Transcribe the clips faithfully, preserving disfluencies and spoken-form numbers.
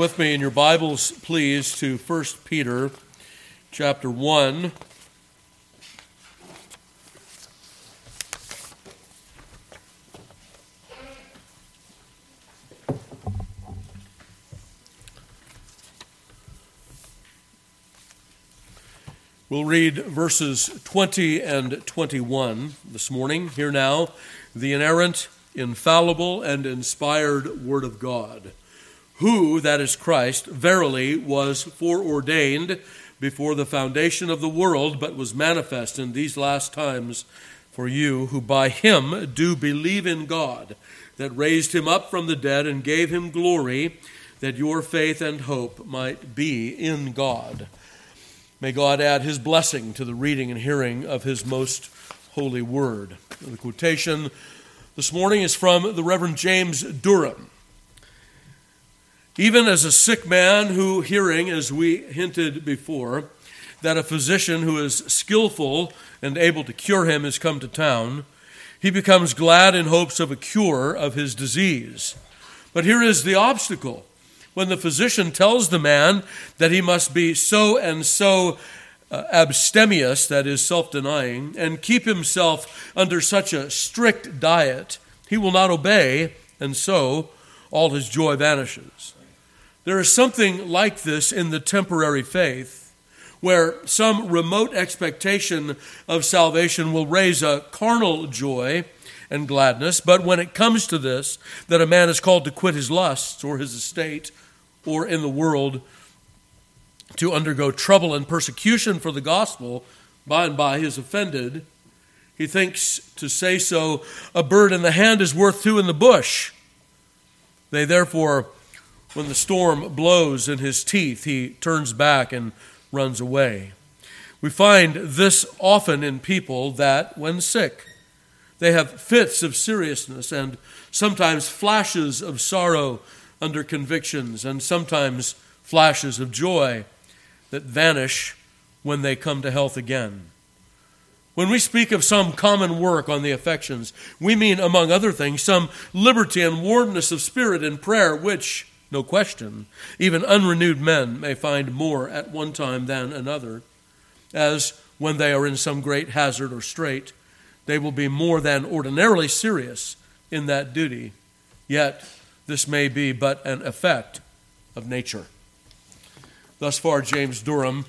With me in your Bibles, please, to First Peter chapter one. We'll read verses twenty and twenty-one this morning. Hear now the inerrant, infallible, and inspired Word of God, who, that is Christ, verily was foreordained before the foundation of the world, but was manifest in these last times for you, who by him do believe in God, that raised him up from the dead and gave him glory, that your faith and hope might be in God. May God add his blessing to the reading and hearing of his most holy word. The quotation this morning is from the Reverend James Durham. Even as a sick man who, hearing, as we hinted before, that a physician who is skillful and able to cure him has come to town, he becomes glad in hopes of a cure of his disease. But here is the obstacle. When the physician tells the man that he must be so and so uh, abstemious, that is self-denying, and keep himself under such a strict diet, he will not obey, and so all his joy vanishes. There is something like this in the temporary faith, where some remote expectation of salvation will raise a carnal joy and gladness, but when it comes to this, that a man is called to quit his lusts or his estate or in the world to undergo trouble and persecution for the gospel, by and by he is offended. He thinks, to say so, a bird in the hand is worth two in the bush. They therefore, when the storm blows in his teeth, he turns back and runs away. We find this often in people that, when sick, they have fits of seriousness and sometimes flashes of sorrow under convictions and sometimes flashes of joy that vanish when they come to health again. When we speak of some common work on the affections, we mean, among other things, some liberty and warmness of spirit in prayer, which, no question, even unrenewed men may find more at one time than another, as when they are in some great hazard or strait, they will be more than ordinarily serious in that duty. Yet this may be but an effect of nature. Thus far, James Durham.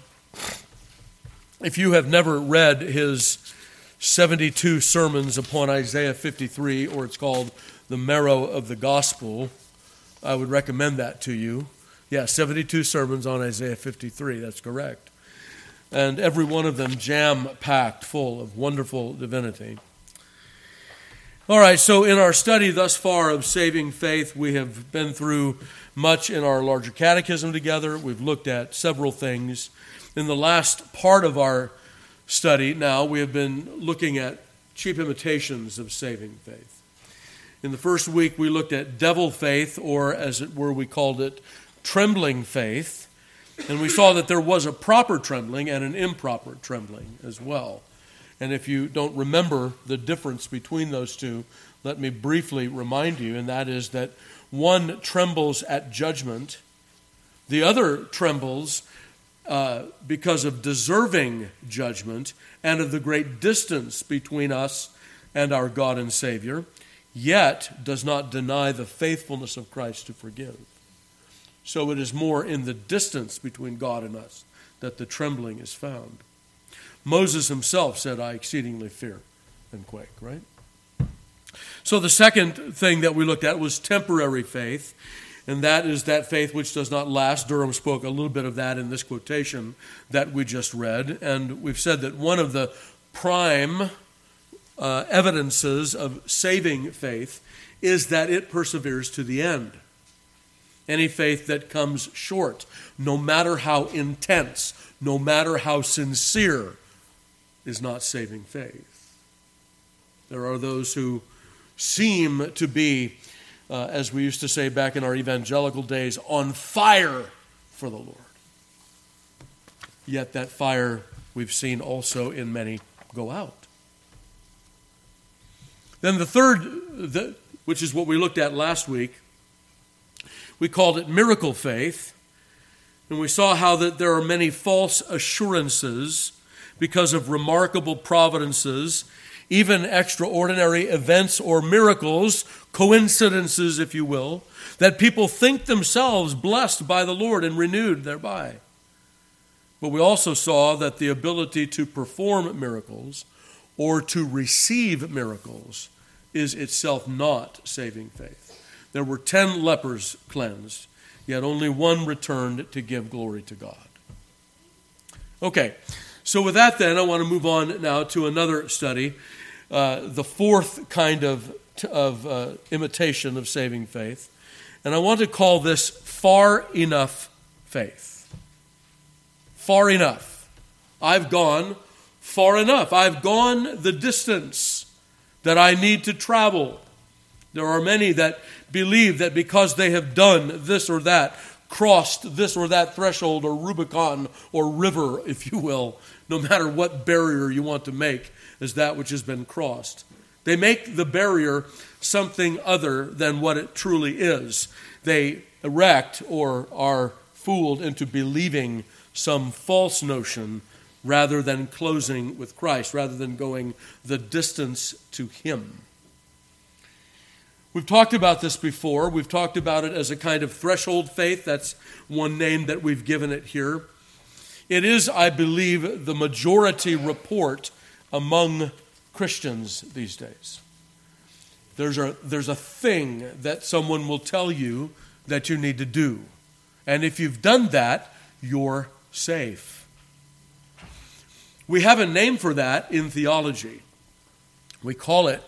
If you have never read his seventy-two sermons upon Isaiah fifty-three, or it's called The Marrow of the Gospel, I would recommend that to you. Yeah, seventy-two sermons on Isaiah fifty-three, that's correct. And every one of them jam-packed full of wonderful divinity. All right, so in our study thus far of saving faith, we have been through much in our larger catechism together. We've looked at several things. In the last part of our study now, we have been looking at cheap imitations of saving faith. In the first week, we looked at devil faith, or as it were, we called it trembling faith. And we saw that there was a proper trembling and an improper trembling as well. And if you don't remember the difference between those two, let me briefly remind you, and that is that one trembles at judgment, the other trembles uh, because of deserving judgment and of the great distance between us and our God and Savior, yet does not deny the faithfulness of Christ to forgive. So it is more in the distance between God and us that the trembling is found. Moses himself said, I exceedingly fear and quake, right? So the second thing that we looked at was temporary faith, and that is that faith which does not last. Durham spoke a little bit of that in this quotation that we just read, and we've said that one of the prime uh, evidences of saving faith is that it perseveres to the end. Any faith that comes short, no matter how intense, no matter how sincere, is not saving faith. There are those who seem to be, uh, as we used to say back in our evangelical days, on fire for the Lord. Yet that fire we've seen also in many go out. Then the third, the, which is what we looked at last week, We called it miracle faith. And we saw how that there are many false assurances because of remarkable providences, even extraordinary events or miracles, coincidences, if you will, that people think themselves blessed by the Lord and renewed thereby. But we also saw that the ability to perform miracles or to receive miracles is itself not saving faith. There were ten lepers cleansed, yet only one returned to give glory to God. Okay, so with that then, I want to move on now to another study, uh, the fourth kind of, of uh, imitation of saving faith. And I want to call this far enough faith. Far enough. I've gone far enough. I've gone the distance that I need to travel. There are many that believe that because they have done this or that, crossed this or that threshold or Rubicon or river, if you will, no matter what barrier you want to make as that which has been crossed. They make the barrier something other than what it truly is. They erect or are fooled into believing some false notion rather than closing with Christ, rather than going the distance to Him. We've talked about this before. We've talked about it as a kind of threshold faith. That's one name that we've given it here. It is, I believe, the majority report among Christians these days. There's a, there's a thing that someone will tell you that you need to do. And if you've done that, you're safe. We have a name for that in theology. We call it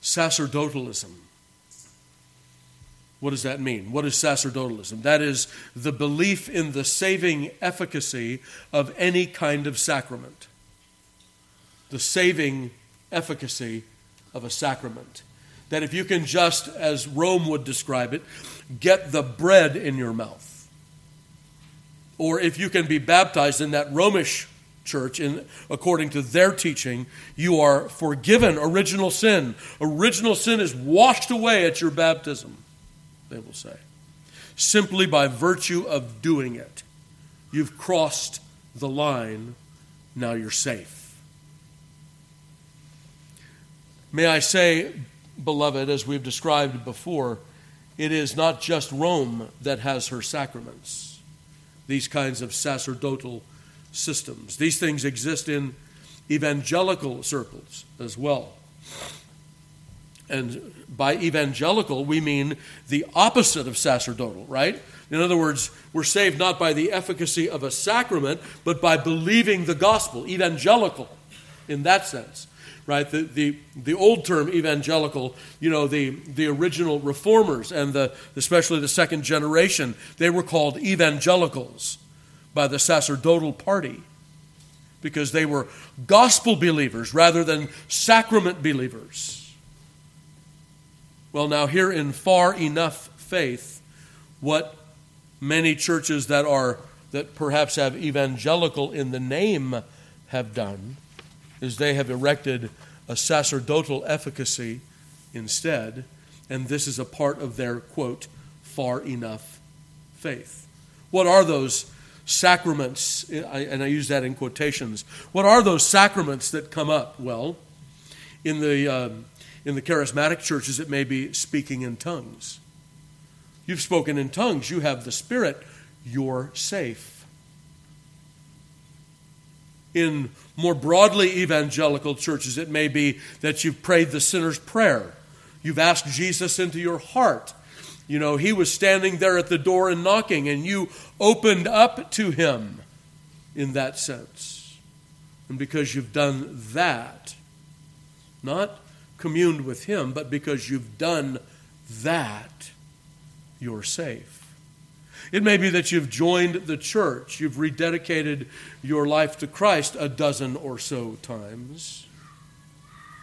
sacerdotalism. What does that mean? What is sacerdotalism? That is the belief in the saving efficacy of any kind of sacrament. The saving efficacy of a sacrament. That if you can just, as Rome would describe it, get the bread in your mouth. Or if you can be baptized in that Romish church, in, according to their teaching, you are forgiven original sin. Original sin is washed away at your baptism, they will say. Simply by virtue of doing it. You've crossed the line. Now you're safe. May I say, beloved, as we've described before, it is not just Rome that has her sacraments. These kinds of sacerdotal systems. These things exist in evangelical circles as well. And by evangelical, we mean the opposite of sacerdotal, right? In other words, we're saved not by the efficacy of a sacrament, but by believing the gospel, evangelical in that sense, right? The the, the old term evangelical, you know, the, the original reformers and the especially the second generation, they were called evangelicals by the sacerdotal party because they were gospel believers rather than sacrament believers. Well, now here in far enough faith, what many churches that are that perhaps have evangelical in the name have done is they have erected a sacerdotal efficacy instead, and this is a part of their, quote, far enough faith. What are those sacraments? And I use that in quotations. What are those sacraments that come up? Well, in the um, In the charismatic churches, it may be speaking in tongues. You've spoken in tongues. You have the Spirit. You're safe. In more broadly evangelical churches, it may be that you've prayed the sinner's prayer. You've asked Jesus into your heart. You know, he was standing there at the door and knocking, and you opened up to him in that sense. And because you've done that, not communed with him, but because you've done that, you're safe. It may be that you've joined the church, you've rededicated your life to Christ a dozen or so times.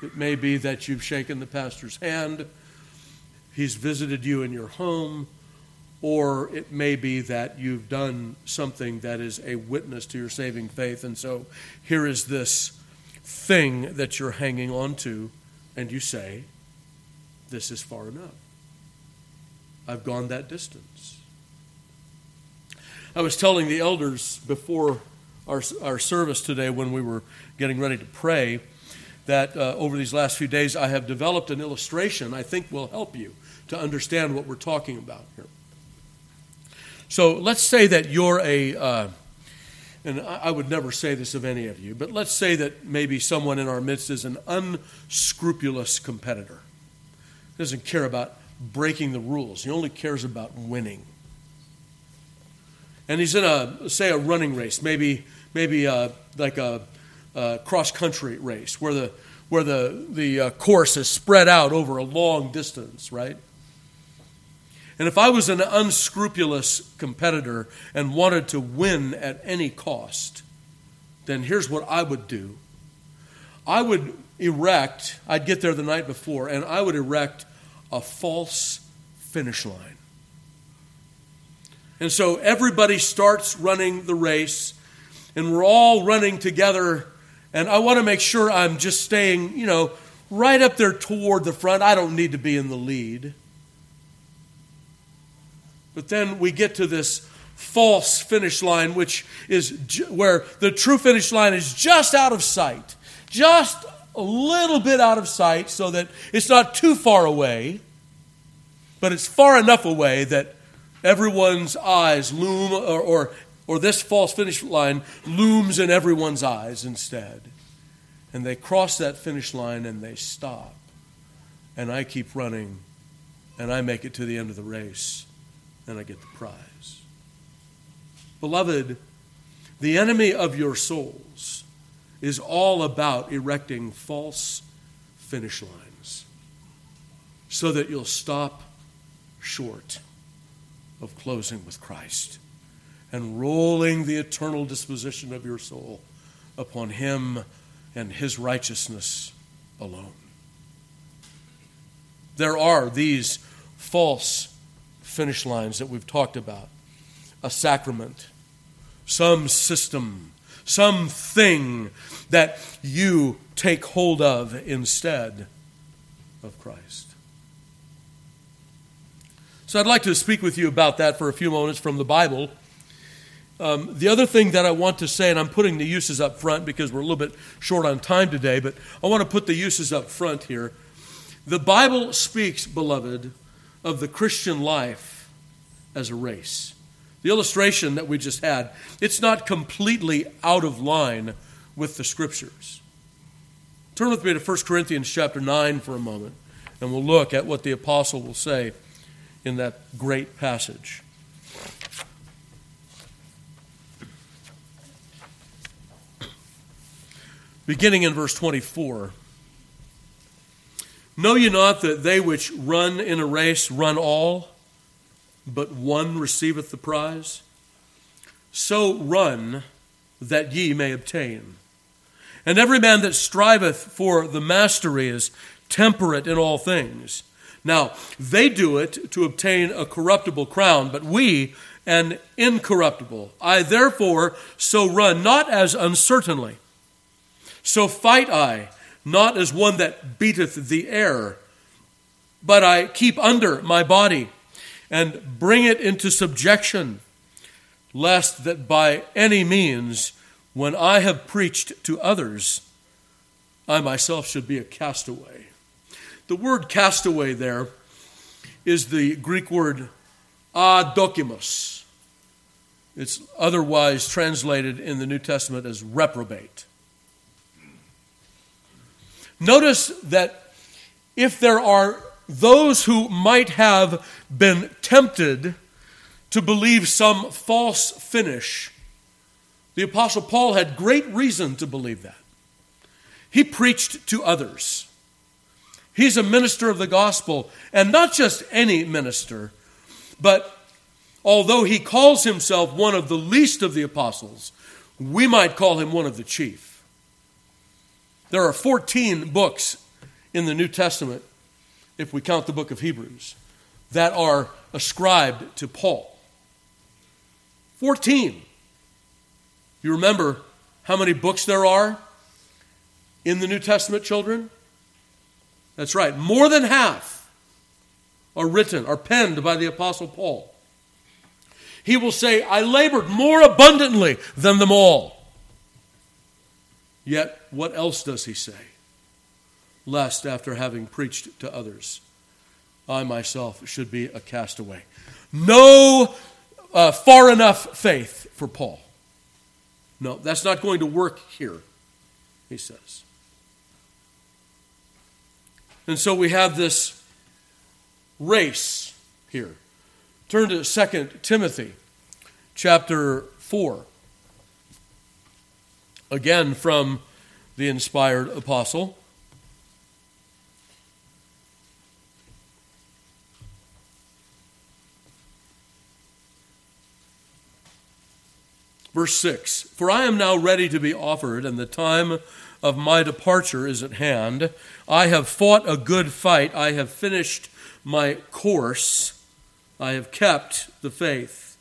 It may be that you've shaken the pastor's hand, he's visited you in your home, or it may be that you've done something that is a witness to your saving faith, and so here is this thing that you're hanging on to. And you say, this is far enough. I've gone that distance. I was telling the elders before our our service today when we were getting ready to pray that uh, over these last few days I have developed an illustration I think will help you to understand what we're talking about here. So let's say that you're a, uh, and I would never say this of any of you, but let's say that maybe someone in our midst is an unscrupulous competitor. He doesn't care about breaking the rules. He only cares about winning. And he's in a, say, a running race, maybe maybe uh, like a, a cross-country race where the where the the uh, course is spread out over a long distance, right? And if I was an unscrupulous competitor and wanted to win at any cost, then here's what I would do. I would erect, I'd get there the night before, and I would erect a false finish line. And so everybody starts running the race, and we're all running together, and I want to make sure I'm just staying, you know, right up there toward the front. I don't need to be in the lead. But then we get to this false finish line, which is ju- where the true finish line is just out of sight, just a little bit out of sight so that it's not too far away, but it's far enough away that everyone's eyes loom, or, or, or this false finish line looms in everyone's eyes instead. And they cross that finish line and they stop. And I keep running and I make it to the end of the race. And I get the prize. Beloved, the enemy of your souls is all about erecting false finish lines so that you'll stop short of closing with Christ and rolling the eternal disposition of your soul upon Him and His righteousness alone. There are these false finish lines that we've talked about. A sacrament, some system, some thing that you take hold of instead of Christ. So I'd like to speak with you about that for a few moments from the Bible. Um, the other thing that I want to say, and I'm putting the uses up front because we're a little bit short on time today, but I want to put the uses up front here. The Bible speaks, beloved, of the Christian life as a race. The illustration that we just had, it's not completely out of line with the Scriptures. Turn with me to First Corinthians chapter nine for a moment, and we'll look at what the apostle will say in that great passage. Beginning in verse twenty-four, know ye not that they which run in a race run all, but one receiveth the prize? So run that ye may obtain. And every man that striveth for the mastery is temperate in all things. Now, they do it to obtain a corruptible crown, but we an incorruptible. I therefore so run, not as uncertainly. So fight I, not as one that beateth the air, but I keep under my body and bring it into subjection, lest that by any means, when I have preached to others, I myself should be a castaway. The word castaway there is the Greek word adokimos. It's otherwise translated in the New Testament as reprobate. Notice that if there are those who might have been tempted to believe some false finish, the Apostle Paul had great reason to believe that. He preached to others. He's a minister of the gospel, and not just any minister, but although he calls himself one of the least of the apostles, we might call him one of the chief. There are fourteen books in the New Testament, if we count the book of Hebrews, that are ascribed to Paul. fourteen. You remember how many books there are in the New Testament, children? That's right. More than half are written, are penned by the Apostle Paul. He will say, I labored more abundantly than them all. Yet, what else does he say? Lest, after having preached to others, I myself should be a castaway. No uh, far enough faith for Paul. No, that's not going to work here, he says. And so we have this race here. Turn to Second Timothy chapter four. Again, from the inspired apostle. Verse six, for I am now ready to be offered, and the time of my departure is at hand. I have fought a good fight. I have finished my course. I have kept the faith.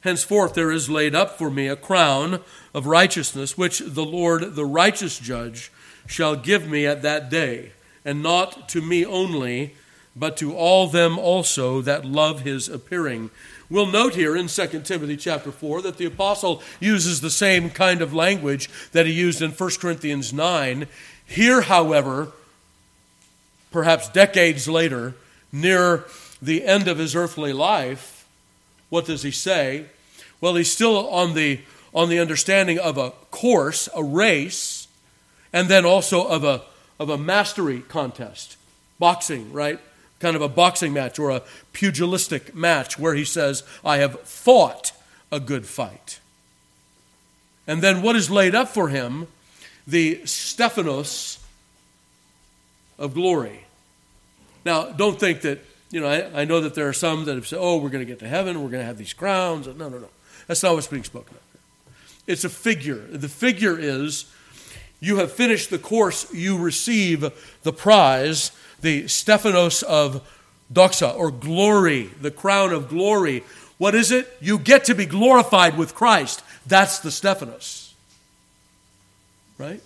Henceforth there is laid up for me a crown of righteousness, which the Lord, the righteous judge, shall give me at that day, and not to me only, but to all them also that love his appearing. We'll note here in Second Timothy chapter four that the apostle uses the same kind of language that he used in First Corinthians nine. Here, however, perhaps decades later, near the end of his earthly life, what does he say? Well, he's still on the, on the understanding of a course, a race, and then also of a, of a mastery contest. Boxing, right? Kind of a boxing match or a pugilistic match where he says, I have fought a good fight. And then what is laid up for him? The Stephanos of glory. Now, don't think that, you know, I, I know that there are some that have said, oh, we're going to get to heaven, we're going to have these crowns. No, no, no. That's not what's being spoken of. It's a figure. The figure is, you have finished the course, you receive the prize, the Stephanos of doxa, or glory, the crown of glory. What is it? You get to be glorified with Christ. That's the Stephanos, right?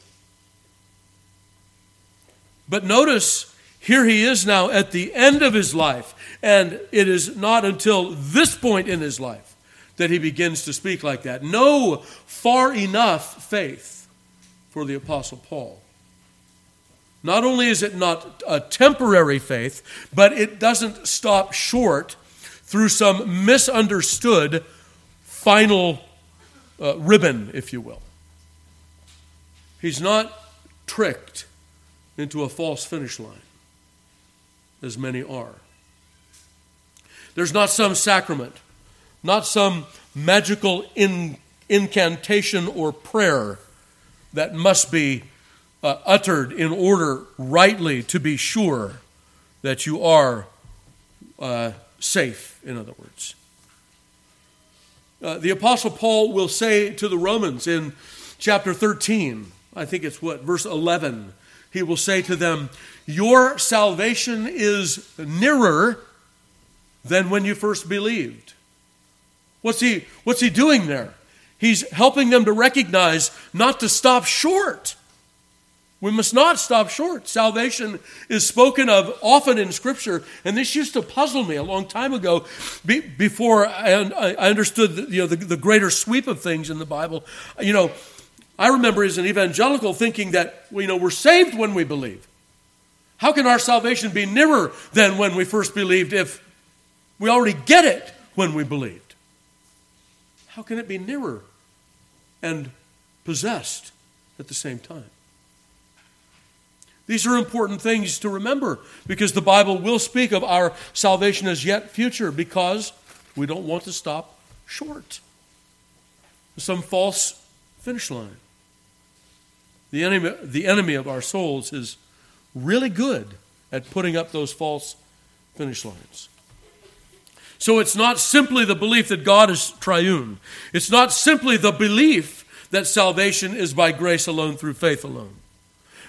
But notice, here he is now at the end of his life, and it is not until this point in his life that he begins to speak like that. No far enough faith for the Apostle Paul. Not only is it not a temporary faith, but it doesn't stop short through some misunderstood final uh, ribbon, if you will. He's not tricked into a false finish line, as many are. There's not some sacrament, not some magical in, incantation or prayer that must be Uh, uttered in order rightly to be sure that you are uh, safe, in other words. Uh, the Apostle Paul will say to the Romans in chapter thirteen, I think it's what, verse eleven, he will say to them, your salvation is nearer than when you first believed. What's he, what's he doing there? He's helping them to recognize not to stop short. We must not stop short. Salvation is spoken of often in Scripture, and this used to puzzle me a long time ago be, before I, I understood the, you know, the, the greater sweep of things in the Bible. You know, I remember as an evangelical thinking that, you know, we're saved when we believe. How can our salvation be nearer than when we first believed if we already get it when we believed? How can it be nearer and possessed at the same time? These are important things to remember because the Bible will speak of our salvation as yet future because we don't want to stop short. Some false finish line. The enemy, the enemy of our souls is really good at putting up those false finish lines. So it's not simply the belief that God is triune. It's not simply the belief that salvation is by grace alone through faith alone.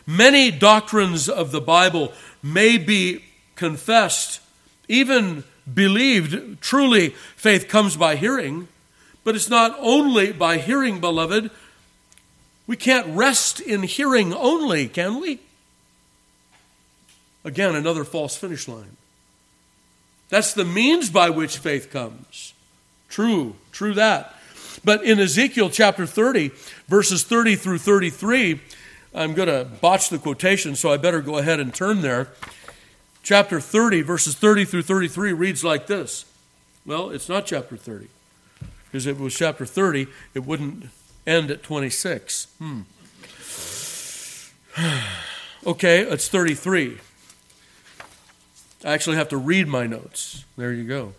Many doctrines of the Bible may be confessed, even believed. Truly, faith comes by hearing, but it's not only by hearing, beloved. We can't rest in hearing only, can we? Again, another false finish line. That's the means by which faith comes. True, true that. But in Ezekiel chapter thirty, verses thirty through thirty-three, I'm going to botch the quotation, so I better go ahead and turn there. Chapter thirty, verses thirty through thirty-three reads like this. Well, it's not chapter thirty. Because if it was chapter thirty, it wouldn't end at twenty-six. Hmm. Okay, it's thirty-three. I actually have to read my notes. There you go.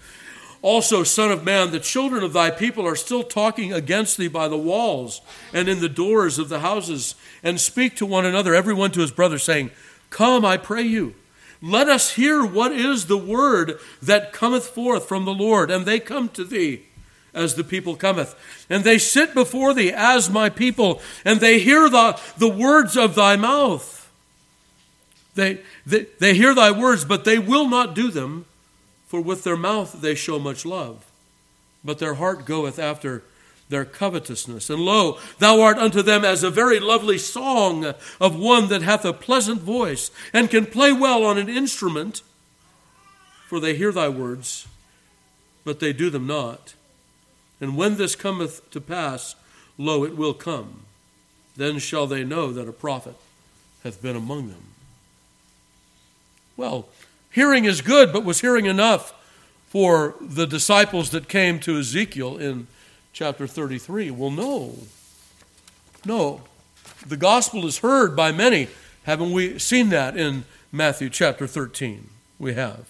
Also, son of man, the children of thy people are still talking against thee by the walls and in the doors of the houses, and speak to one another, every one to his brother, saying, Come, I pray you. Let us hear what is the word that cometh forth from the Lord. And they come to thee as the people cometh. And they sit before thee as my people, and they hear the, the words of thy mouth. They, they they hear thy words, but they will not do them, for with their mouth they show much love. But their heart goeth after their covetousness. And lo, thou art unto them as a very lovely song of one that hath a pleasant voice, and can play well on an instrument, for they hear thy words, but they do them not. And when this cometh to pass, lo, it will come. Then shall they know that a prophet hath been among them. Well, hearing is good, but was hearing enough for the disciples that came to Ezekiel in chapter thirty-three? Well, no. No. The gospel is heard by many. Haven't we seen that in Matthew chapter thirteen? We have.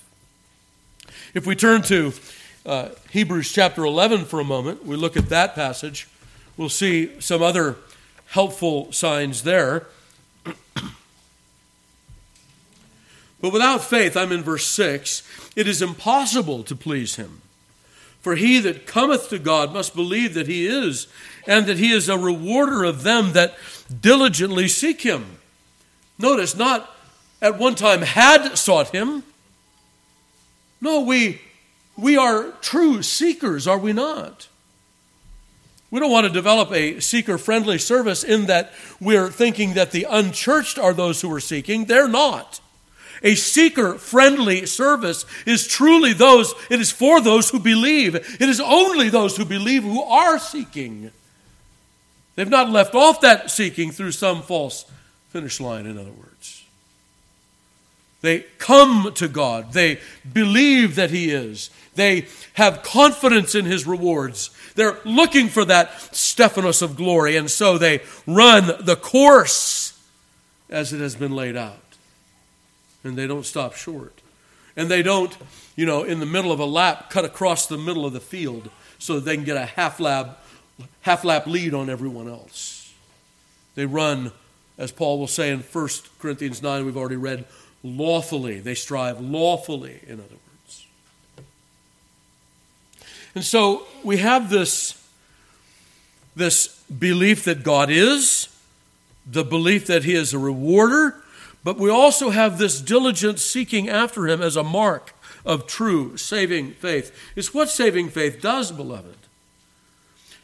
If we turn to uh, Hebrews chapter eleven for a moment, we look at that passage, we'll see some other helpful signs there. But without faith, I'm in verse six, it is impossible to please him. For he that cometh to God must believe that he is, and that he is a rewarder of them that diligently seek him. Notice, not at one time had sought him. No, we, we are true seekers, are we not? We don't want to develop a seeker-friendly service in that we're thinking that the unchurched are those who are seeking. They're not. A seeker-friendly service is truly those, it is for those who believe. It is only those who believe who are seeking. They've not left off that seeking through some false finish line, in other words. They come to God. They believe that he is. They have confidence in his rewards. They're looking for that Stephanos of glory, and so they run the course as it has been laid out. And they don't stop short. And they don't, you know, in the middle of a lap, cut across the middle of the field so that they can get a half lap, half lap lead on everyone else. They run, as Paul will say in First Corinthians nine, we've already read, lawfully. They strive lawfully, in other words. And so we have this, this belief that God is, the belief that he is a rewarder, but we also have this diligent seeking after him as a mark of true saving faith. It's what saving faith does, beloved.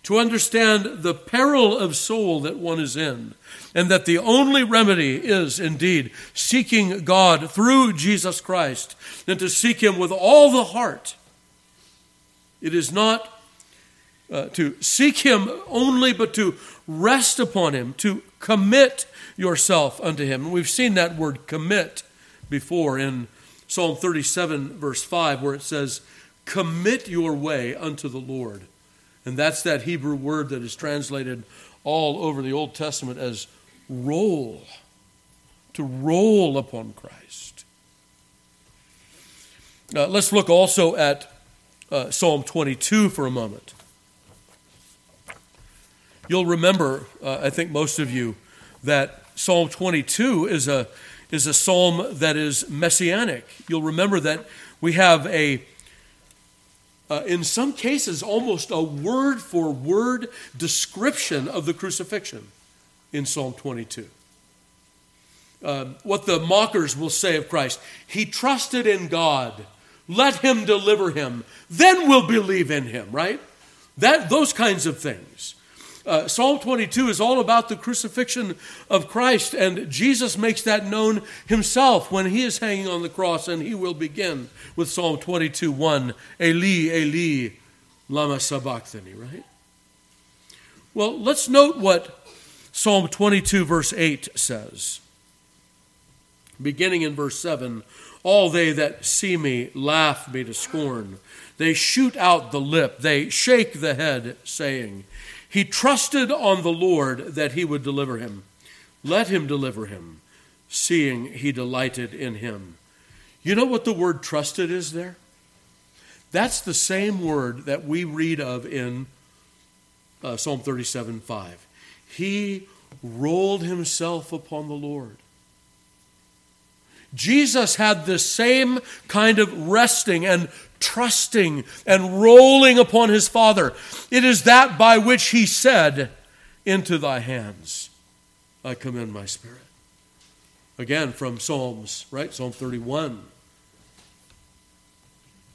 To understand the peril of soul that one is in, and that the only remedy is indeed seeking God through Jesus Christ, and to seek him with all the heart. It is not uh, to seek him only, but to rest upon him, to commit yourself unto him. And we've seen that word commit before in Psalm thirty-seven, verse five, where it says, commit your way unto the Lord. And that's that Hebrew word that is translated all over the Old Testament as roll, to roll upon Christ. Uh, let's look also at uh, Psalm twenty-two for a moment. You'll remember, uh, I think most of you, that Psalm twenty-two is a is a psalm that is messianic. You'll remember that we have a, uh, in some cases, almost a word-for-word description of the crucifixion in Psalm twenty-two. Um, what the mockers will say of Christ, he trusted in God, let him deliver him, then we'll believe in him, right? That those kinds of things. Uh, Psalm twenty-two is all about the crucifixion of Christ, and Jesus makes that known himself when he is hanging on the cross, and he will begin with Psalm twenty-two, one, Eli, Eli, Lama sabachthani, right? Well, let's note what Psalm twenty-two, verse eight says. Beginning in verse seven, all they that see me laugh me to scorn. They shoot out the lip, they shake the head, saying, he trusted on the Lord that he would deliver him. Let him deliver him, seeing he delighted in him. You know what the word trusted is there? That's the same word that we read of in uh, Psalm thirty-seven five. He rolled himself upon the Lord. Jesus had the same kind of resting and trusting and rolling upon his Father. It is that by which he said, into thy hands I commend my spirit. Again, from Psalms, right? Psalm thirty-one.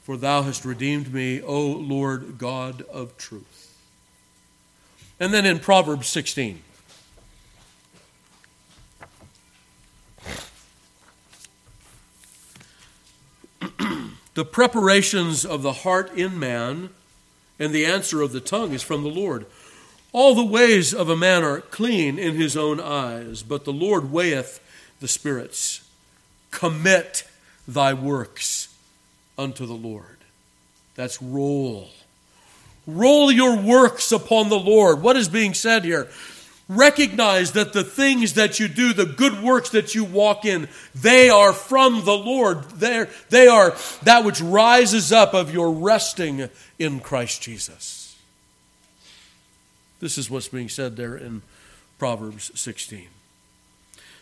For thou hast redeemed me, O Lord God of truth. And then in Proverbs sixteen. The preparations of the heart in man, and the answer of the tongue is from the Lord. All the ways of a man are clean in his own eyes, but the Lord weigheth the spirits. Commit thy works unto the Lord. That's roll. Roll your works upon the Lord. What is being said here? Recognize that the things that you do, the good works that you walk in, they are from the Lord. They're, they are that which rises up of your resting in Christ Jesus. This is what's being said there in Proverbs sixteen.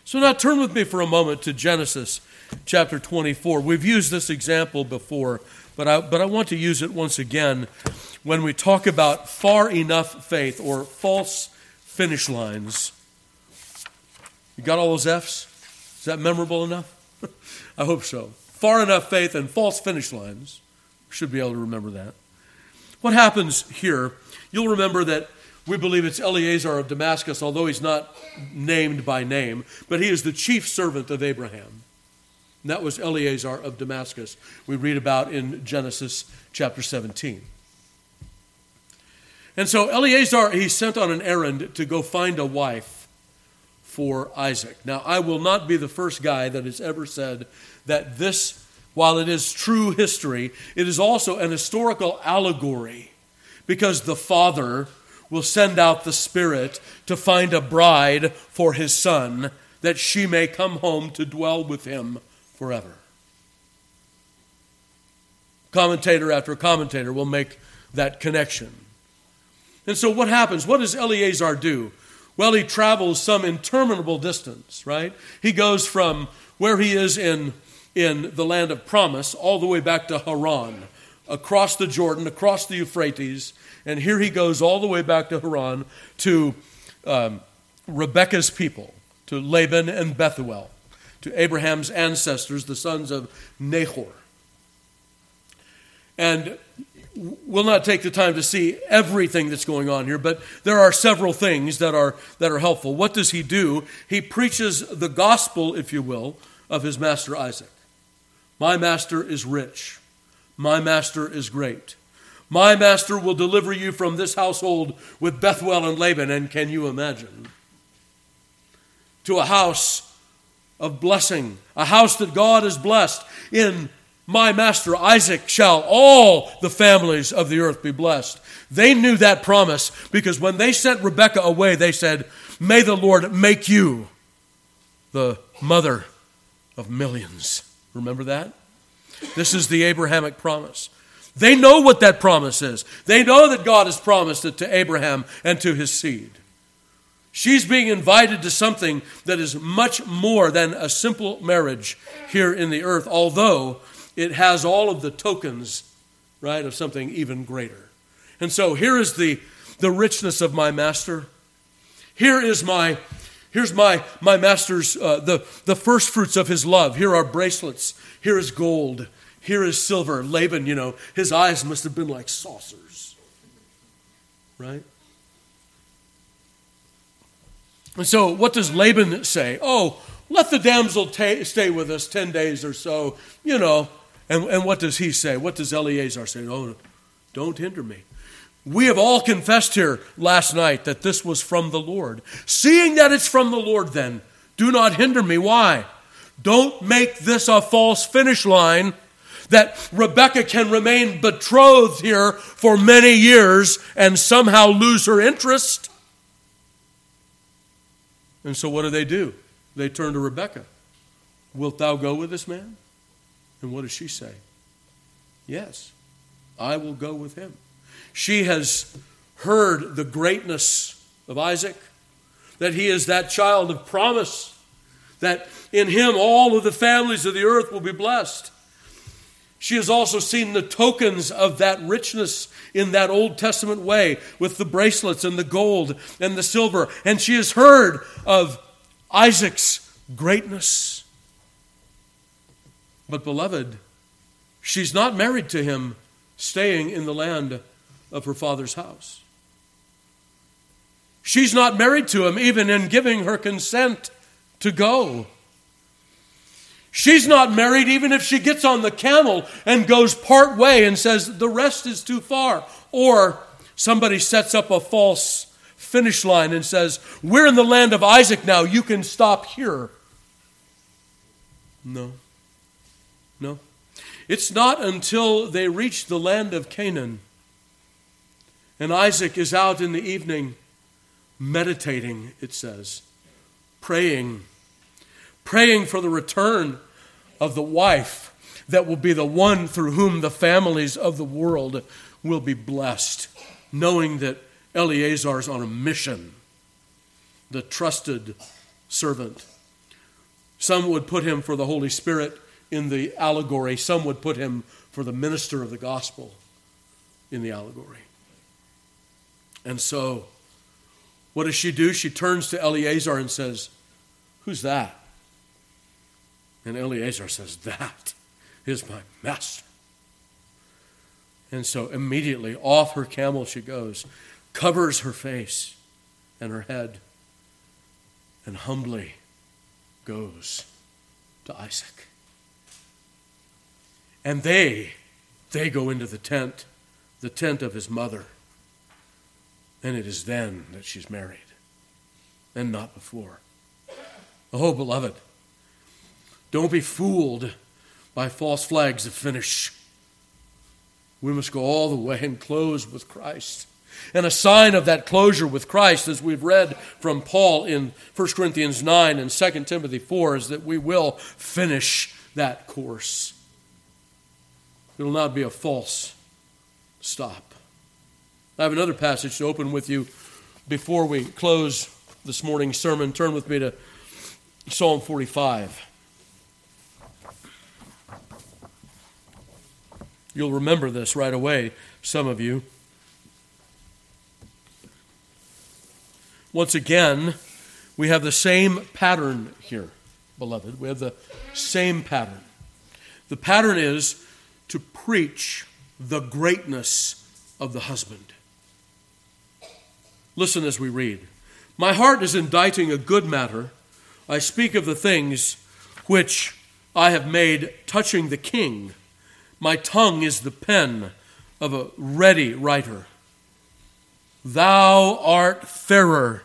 So now turn with me for a moment to Genesis chapter twenty-four. We've used this example before, but I, but I want to use it once again when we talk about far enough faith or false finish lines. You got all those F's? Is that memorable enough? I hope so. Far enough faith and false finish lines. Should be able to remember that. What happens here, you'll remember that we believe it's Eliezer of Damascus, although he's not named by name, but he is the chief servant of Abraham. And that was Eliezer of Damascus, we read about in Genesis chapter seventeen. And so Eliezer, he's sent on an errand to go find a wife for Isaac. Now, I will not be the first guy that has ever said that this, while it is true history, it is also an historical allegory, because the father will send out the Spirit to find a bride for his son, that she may come home to dwell with him forever. Commentator after commentator will make that connection. And so what happens? What does Eliezer do? Well, he travels some interminable distance, right? He goes from where he is in, in the land of promise all the way back to Haran, across the Jordan, across the Euphrates, and here he goes all the way back to Haran to um, Rebekah's people, to Laban and Bethuel, to Abraham's ancestors, the sons of Nahor. And we'll not take the time to see everything that's going on here, but there are several things that are that are helpful. What does he do? He preaches the gospel, if you will, of his master Isaac. My master is rich. My master is great. My master will deliver you from this household with Bethuel and Laban. And can you imagine? To a house of blessing, a house that God has blessed. In my master Isaac shall all the families of the earth be blessed. They knew that promise, because when they sent Rebekah away, they said, may the Lord make you the mother of millions. Remember that? This is the Abrahamic promise. They know what that promise is. They know that God has promised it to Abraham and to his seed. She's being invited to something that is much more than a simple marriage here in the earth, although it has all of the tokens, right, of something even greater. And so here is the, the richness of my master. Here is my... Here's my, my master's, uh, the, the first fruits of his love. Here are bracelets. Here is gold. Here is silver. Laban, you know, his eyes must have been like saucers. Right? And so what does Laban say? Oh, let the damsel ta- stay with us ten days or so, you know. And, and what does he say? What does Eliezer say? Oh, don't hinder me. We have all confessed here last night that this was from the Lord. Seeing that it's from the Lord, then, do not hinder me. Why? Don't make this a false finish line that Rebekah can remain betrothed here for many years and somehow lose her interest. And so what do they do? They turn to Rebekah. Wilt thou go with this man? And what does she say? Yes, I will go with him. She has heard the greatness of Isaac, that he is that child of promise, that in him all of the families of the earth will be blessed. She has also seen the tokens of that richness in that Old Testament way with the bracelets and the gold and the silver. And she has heard of Isaac's greatness. But beloved, she's not married to him, staying in the land of her father's house. She's not married to him even in giving her consent to go. She's not married even if she gets on the camel and goes part way and says, the rest is too far. Or somebody sets up a false finish line and says, we're in the land of Isaac now, you can stop here. No. No. It's not until they reach the land of Canaan and Isaac is out in the evening meditating, it says, praying, praying for the return of the wife that will be the one through whom the families of the world will be blessed, knowing that Eliezer is on a mission, the trusted servant. Some would put him for the Holy Spirit in the allegory. Some would put him for the minister of the gospel in the allegory. And so, what does she do? She turns to Eliezer and says, who's that? And Eliezer says, that is my master. And so immediately off her camel she goes, covers her face and her head, and humbly goes to Isaac. And they, they go into the tent, the tent of his mother. And it is then that she's married, and not before. Oh, beloved, don't be fooled by false flags of finish. We must go all the way and close with Christ. And a sign of that closure with Christ, as we've read from Paul in First Corinthians nine and Second Timothy four, is that we will finish that course. It will not be a false stop. I have another passage to open with you before we close this morning's sermon. Turn with me to Psalm forty-five. You'll remember this right away, some of you. Once again, we have the same pattern here, beloved. We have the same pattern. The pattern is to preach the greatness of the husband. Listen as we read. My heart is inditing a good matter. I speak of the things which I have made touching the king. My tongue is the pen of a ready writer. Thou art fairer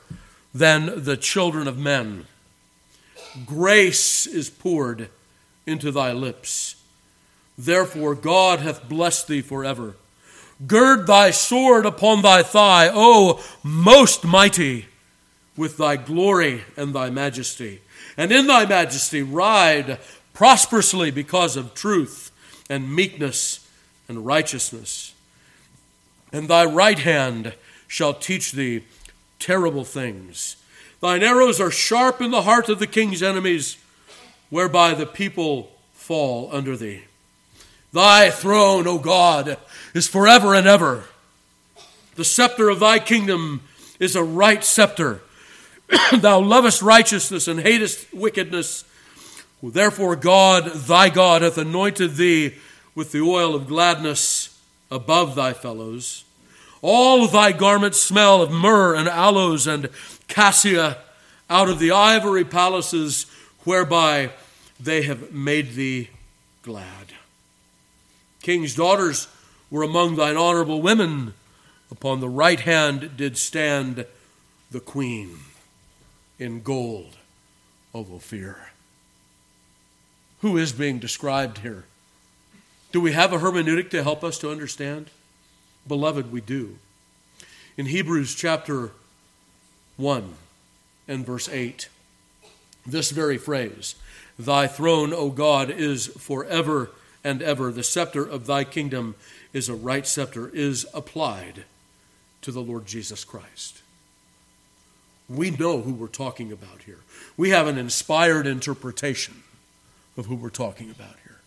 than the children of men. Grace is poured into thy lips. Therefore God hath blessed thee forever. Gird thy sword upon thy thigh, O most mighty, with thy glory and thy majesty. And in thy majesty ride prosperously because of truth and meekness and righteousness. And thy right hand shall teach thee terrible things. Thine arrows are sharp in the heart of the king's enemies, whereby the people fall under thee. Thy throne, O God, is forever and ever. The scepter of thy kingdom is a right scepter. Thou lovest righteousness and hatest wickedness. Therefore God, thy God, hath anointed thee with the oil of gladness above thy fellows. All thy garments smell of myrrh and aloes and cassia out of the ivory palaces whereby they have made thee glad. King's daughters were among thine honorable women. Upon the right hand did stand the queen in gold of Ophir. Who is being described here? Do we have a hermeneutic to help us to understand? Beloved, we do. In Hebrews chapter one and verse eight, this very phrase, "Thy throne, O God, is forever and ever. The scepter of thy kingdom is a right scepter," is applied to the Lord Jesus Christ. We know who we're talking about here. We have an inspired interpretation of who we're talking about here.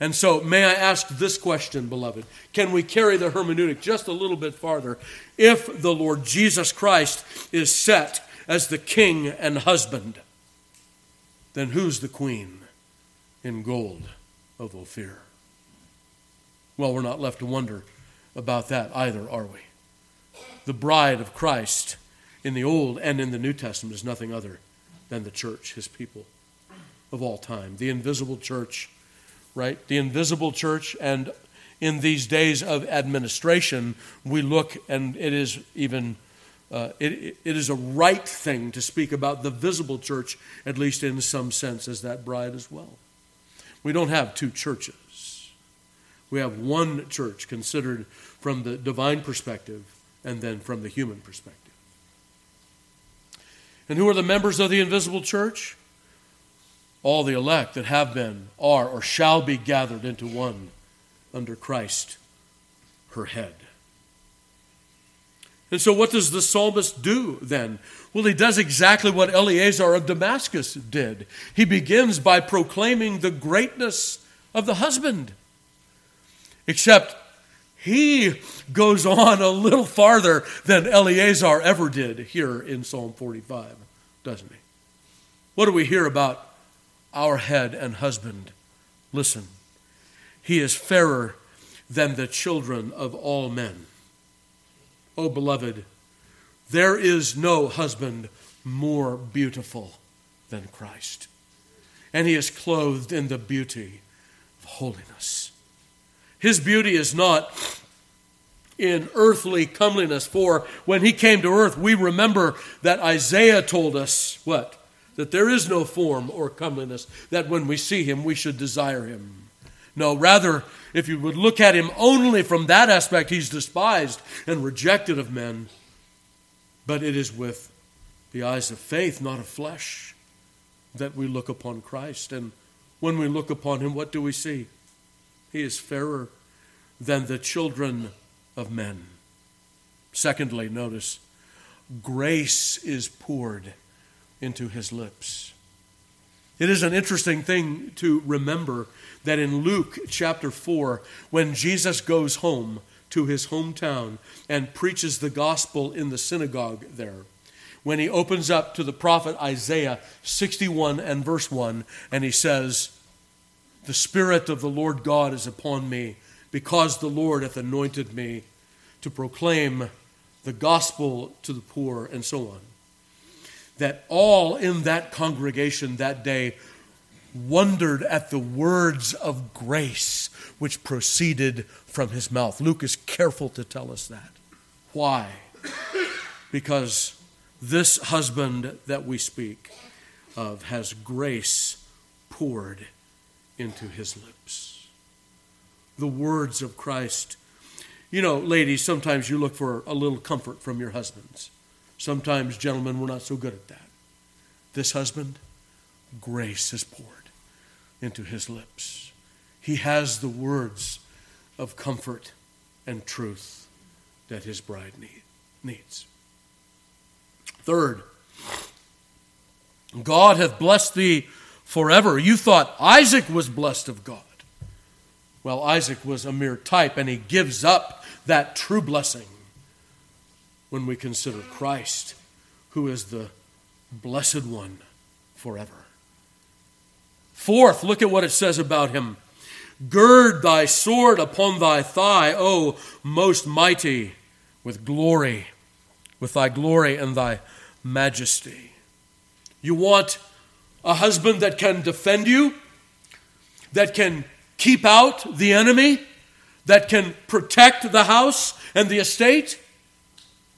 And so may I ask this question, beloved? Can we carry the hermeneutic just a little bit farther? If the Lord Jesus Christ is set as the king and husband, then who's the queen in gold of Ophir? Well, we're not left to wonder about that either, are we? The bride of Christ in the Old and in the New Testament is nothing other than the church, his people of all time, the invisible church. Right? The invisible church, and in these days of administration, we look, and it is even, uh, it, it is a right thing to speak about the visible church, at least in some sense, as that bride as well. We don't have two churches. We have one church considered from the divine perspective and then from the human perspective. And who are the members of the invisible church? All the elect that have been, are, or shall be gathered into one under Christ, her head. And so what does the psalmist do then? Well, he does exactly what Eliezer of Damascus did. He begins by proclaiming the greatness of the husband. Except he goes on a little farther than Eliezer ever did here in Psalm forty-five, doesn't he? What do we hear about our head and husband? Listen, he is fairer than the children of all men. Oh, beloved, there is no husband more beautiful than Christ. And he is clothed in the beauty of holiness. His beauty is not in earthly comeliness, for when he came to earth, we remember that Isaiah told us what? That there is no form or comeliness, that when we see him, we should desire him. No, rather, if you would look at him only from that aspect, he's despised and rejected of men. But it is with the eyes of faith, not of flesh, that we look upon Christ. And when we look upon him, what do we see? He is fairer than the children of men. Secondly, notice, grace is poured into his lips. It is an interesting thing to remember that in Luke chapter four, when Jesus goes home to his hometown and preaches the gospel in the synagogue there, when he opens up to the prophet Isaiah sixty-one and verse one, and he says, "The Spirit of the Lord God is upon me, because the Lord hath anointed me to proclaim the gospel to the poor," and so on. That all in that congregation that day wondered at the words of grace which proceeded from his mouth. Luke is careful to tell us that. Why? Because this husband that we speak of has grace poured into his lips. The words of Christ. You know, ladies, sometimes you look for a little comfort from your husbands. Sometimes, gentlemen, we're not so good at that. This husband, grace is poured into his lips. He has the words of comfort and truth that his bride need, needs. Third, God hath blessed thee forever. You thought Isaac was blessed of God. Well, Isaac was a mere type, and he gives up that true blessing when we consider Christ, who is the blessed one forever. Fourth, look at what it says about him. "Gird thy sword upon thy thigh, O most mighty, with glory, with thy glory and thy majesty." You want a husband that can defend you, that can keep out the enemy, that can protect the house and the estate?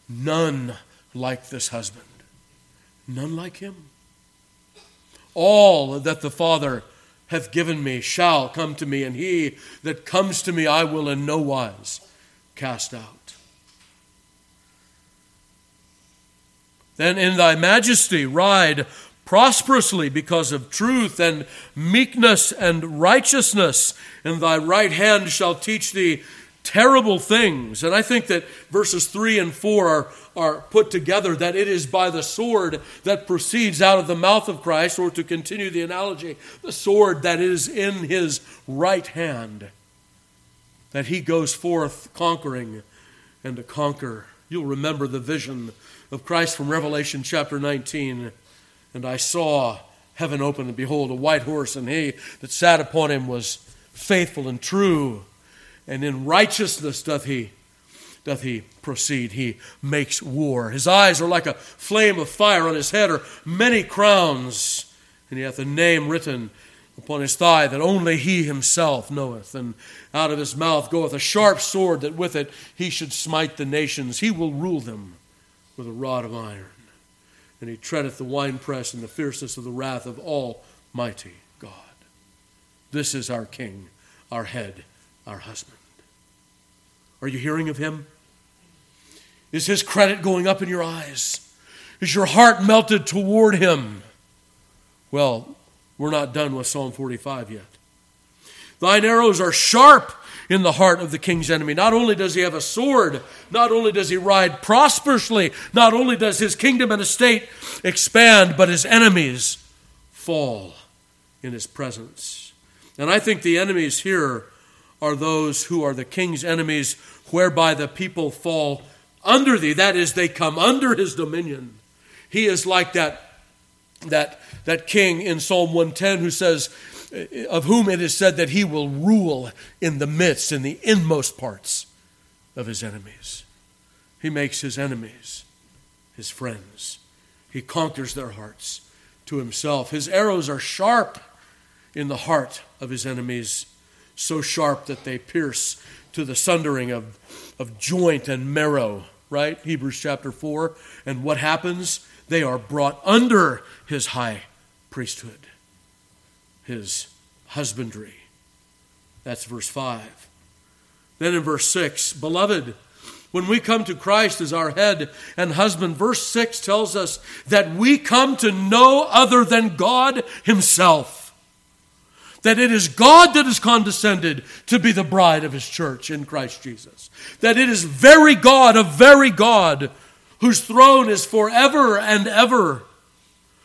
None like this husband. None like him. All that the Father hath given me shall come to me, and he that comes to me I will in no wise cast out. Then in thy majesty ride prosperously because of truth and meekness and righteousness, and thy right hand shall teach thee terrible things. And I think that verses three and four are, are put together, that it is by the sword that proceeds out of the mouth of Christ, or to continue the analogy, the sword that is in his right hand, that he goes forth conquering and to conquer. You'll remember the vision of Christ from Revelation chapter nineteen. And I saw heaven open, and behold, a white horse, and he that sat upon him was faithful and true, and in righteousness doth he, doth he proceed. He makes war. His eyes are like a flame of fire. On his head are many crowns. And he hath a name written upon his thigh that only he himself knoweth. And out of his mouth goeth a sharp sword, that with it he should smite the nations. He will rule them with a rod of iron. And he treadeth the winepress in the fierceness of the wrath of Almighty God. This is our King, our head, our husband. Are you hearing of him? Is his credit going up in your eyes? Is your heart melted toward him? Well, we're not done with Psalm forty-five yet. Thine arrows are sharp in the heart of the king's enemy. Not only does he have a sword, not only does he ride prosperously, not only does his kingdom and estate expand, but his enemies fall in his presence. And I think the enemies here are those who are the king's enemies, whereby the people fall under thee. That is, they come under his dominion. He is like that that that king in Psalm one ten who says, of whom it is said that he will rule in the midst, in the inmost parts of his enemies. He makes his enemies his friends. He conquers their hearts to himself. His arrows are sharp in the heart of his enemies, so sharp that they pierce to the sundering of, of joint and marrow, right? Hebrews chapter four. And what happens? They are brought under his high priesthood, his husbandry. That's verse five. Then in verse six, beloved, when we come to Christ as our head and husband, verse six tells us that we come to no other than God himself. That it is God that has condescended to be the bride of his church in Christ Jesus. That it is very God, a very God, whose throne is forever and ever.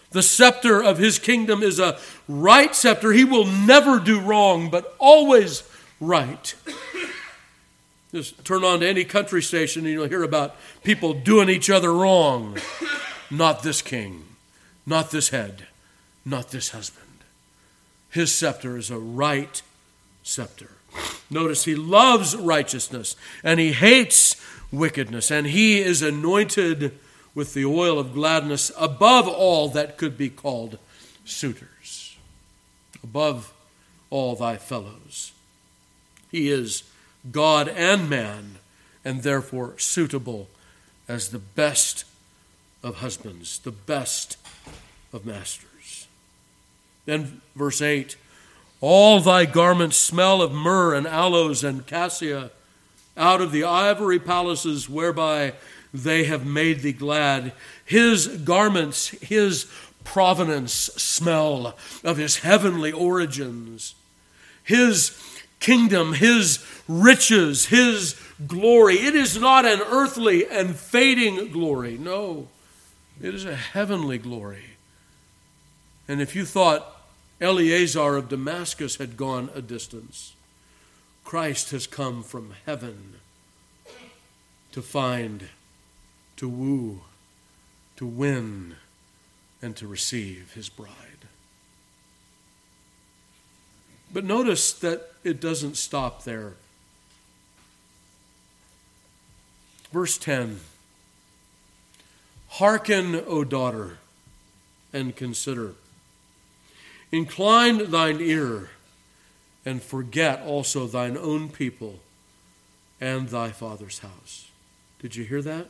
The scepter of his kingdom is a right scepter. He will never do wrong, but always right. Just turn on to any country station and you'll hear about people doing each other wrong. Not this king, not this head, not this husband. His scepter is a right scepter. Notice he loves righteousness and he hates wickedness, and he is anointed with the oil of gladness above all that could be called suitors, above all thy fellows. He is God and man, and therefore suitable as the best of husbands, the best of masters. Then verse eight, all thy garments smell of myrrh and aloes and cassia out of the ivory palaces whereby they have made thee glad. His garments, his provenance smell of his heavenly origins. His kingdom, his riches, his glory. It is not an earthly and fading glory. No, it is a heavenly glory. And if you thought Eliezer of Damascus had gone a distance, Christ has come from heaven to find, to woo, to win, and to receive his bride. But notice that it doesn't stop there. Verse ten, hearken, O daughter, and consider. Incline thine ear, and forget also thine own people and thy father's house. Did you hear that?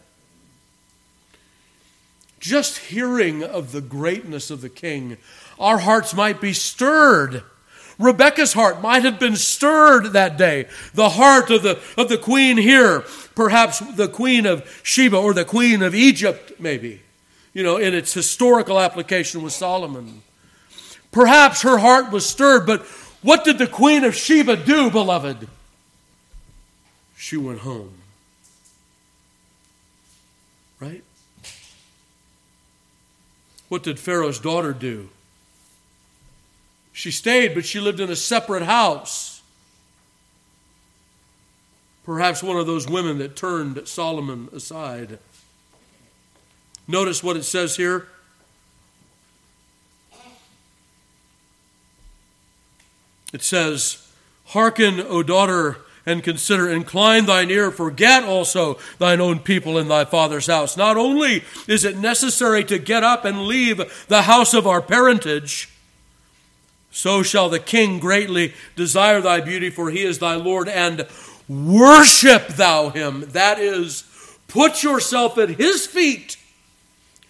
just hearing of the greatness of the king, our hearts might be stirred. Rebekah's heart might have been stirred that day. The heart of the of the queen here, perhaps the Queen of Sheba or the Queen of Egypt, maybe, you know, in its historical application with Solomon. Perhaps her heart was stirred, but what did the Queen of Sheba do, beloved? She went home. Right? What did Pharaoh's daughter do? She stayed, but she lived in a separate house. Perhaps one of those women that turned Solomon aside. Notice what it says here. It says, "Hearken, O daughter, and consider, incline thine ear, forget also thine own people in thy father's house." Not only is it necessary to get up and leave the house of our parentage, so shall the king greatly desire thy beauty, for he is thy Lord, and worship thou him. That is, put yourself at his feet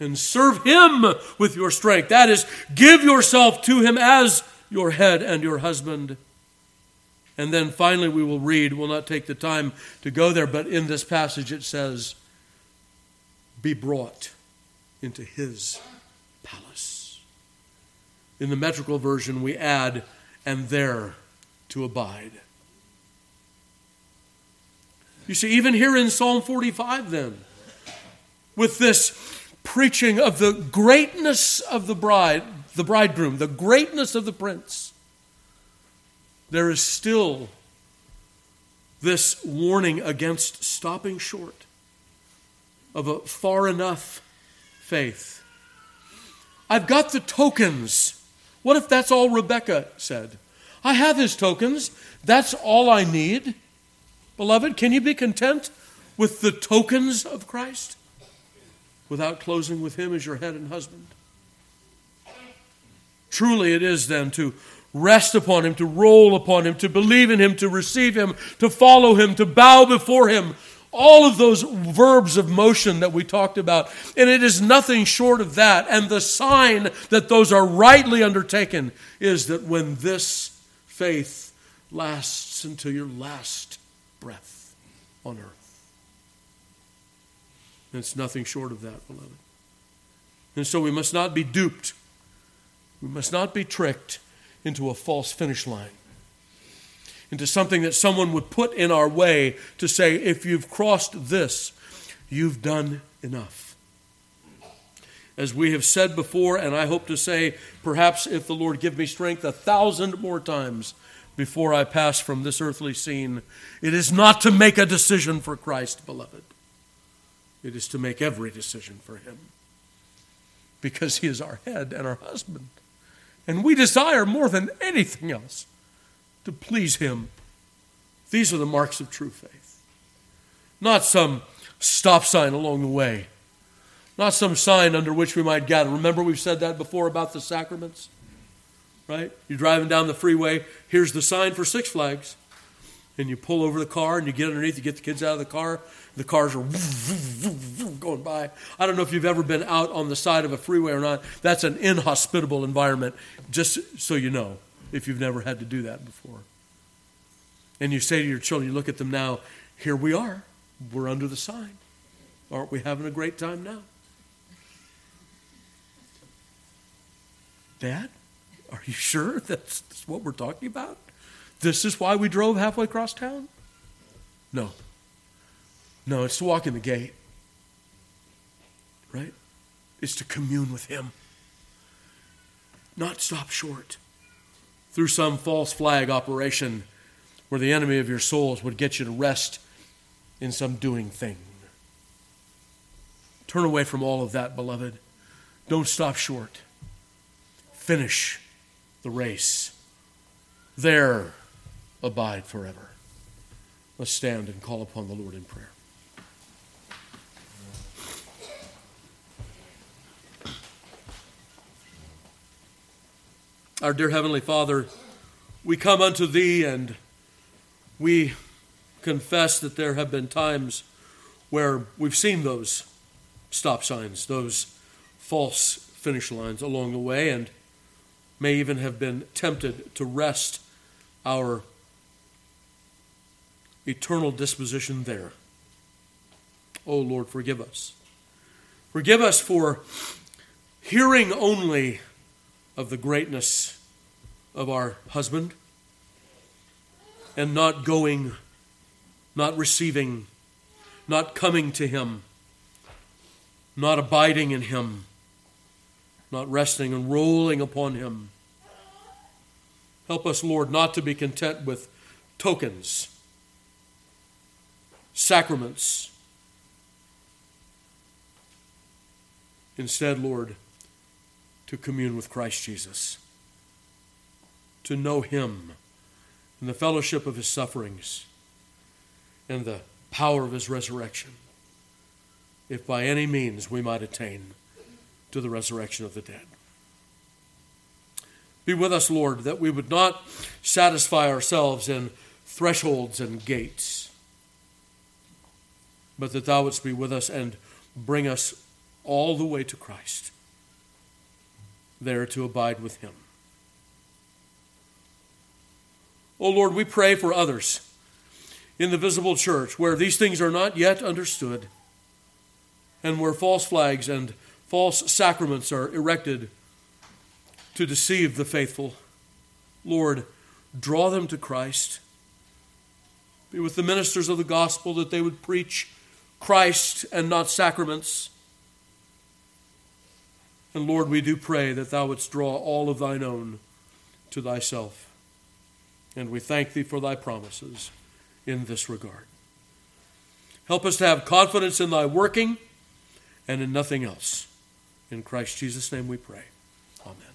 and serve him with your strength. That is, give yourself to him as your head and your husband. And then finally we will read, we'll not take the time to go there, but in this passage it says, be brought into his palace. In the metrical version we add, and there to abide. You see, even here in Psalm forty-five then, with this preaching of the greatness of the bride, the bridegroom, the greatness of the prince, there is still this warning against stopping short of a far enough faith. I've got the tokens. What if that's all Rebekah said? I have his tokens. That's all I need. Beloved, can you be content with the tokens of Christ without closing with him as your head and husband? Truly it is then to rest upon him, to roll upon him, to believe in him, to receive him, to follow him, to bow before him. All of those verbs of motion that we talked about. And it is nothing short of that. And the sign that those are rightly undertaken is that when this faith lasts until your last breath on earth. And it's nothing short of that, beloved. And so we must not be duped. We must not be tricked into a false finish line, into something that someone would put in our way to say, if you've crossed this, you've done enough. As we have said before, and I hope to say, perhaps if the Lord give me strength, a thousand more times before I pass from this earthly scene, it is not to make a decision for Christ, beloved. It is to make every decision for him, because he is our head and our husband. And we desire more than anything else to please him. These are the marks of true faith. Not some stop sign along the way. Not some sign under which we might gather. Remember we've said that before about the sacraments? Right? You're driving down the freeway. Here's the sign for Six Flags. And you pull over the car and you get underneath. You get the kids out of the car. The cars are going by. I don't know if you've ever been out on the side of a freeway or not. That's an inhospitable environment, just so you know, if you've never had to do that before. And you say to your children, you look at them now, here we are. We're under the sign. Aren't we having a great time now? Dad, are you sure that's, that's what we're talking about? This is why we drove halfway across town? No. No, it's to walk in the gate, right? It's to commune with him, not stop short through some false flag operation where the enemy of your souls would get you to rest in some doing thing. Turn away from all of that, beloved. Don't stop short. Finish the race. There, abide forever. Let's stand and call upon the Lord in prayer. Our dear Heavenly Father, we come unto Thee and we confess that there have been times where we've seen those stop signs, those false finish lines along the way, and may even have been tempted to rest our eternal disposition there. Oh Lord, forgive us. Forgive us for hearing only of the greatness of our husband and not going, not receiving, not coming to him, not abiding in him, not resting and rolling upon him. Help us, Lord, not to be content with tokens, sacraments. Instead, Lord, to commune with Christ Jesus, to know him and the fellowship of his sufferings and the power of his resurrection, if by any means we might attain to the resurrection of the dead. Be with us, Lord, that we would not satisfy ourselves in thresholds and gates, but that thou wouldst be with us and bring us all the way to Christ, there to abide with him. Oh Lord, we pray for others in the visible church where these things are not yet understood and where false flags and false sacraments are erected to deceive the faithful. Lord, draw them to Christ. Be with the ministers of the gospel that they would preach Christ and not sacraments. And Lord, we do pray that thou wouldst draw all of thine own to thyself. And we thank thee for thy promises in this regard. Help us to have confidence in thy working and in nothing else. In Christ Jesus' name we pray. Amen.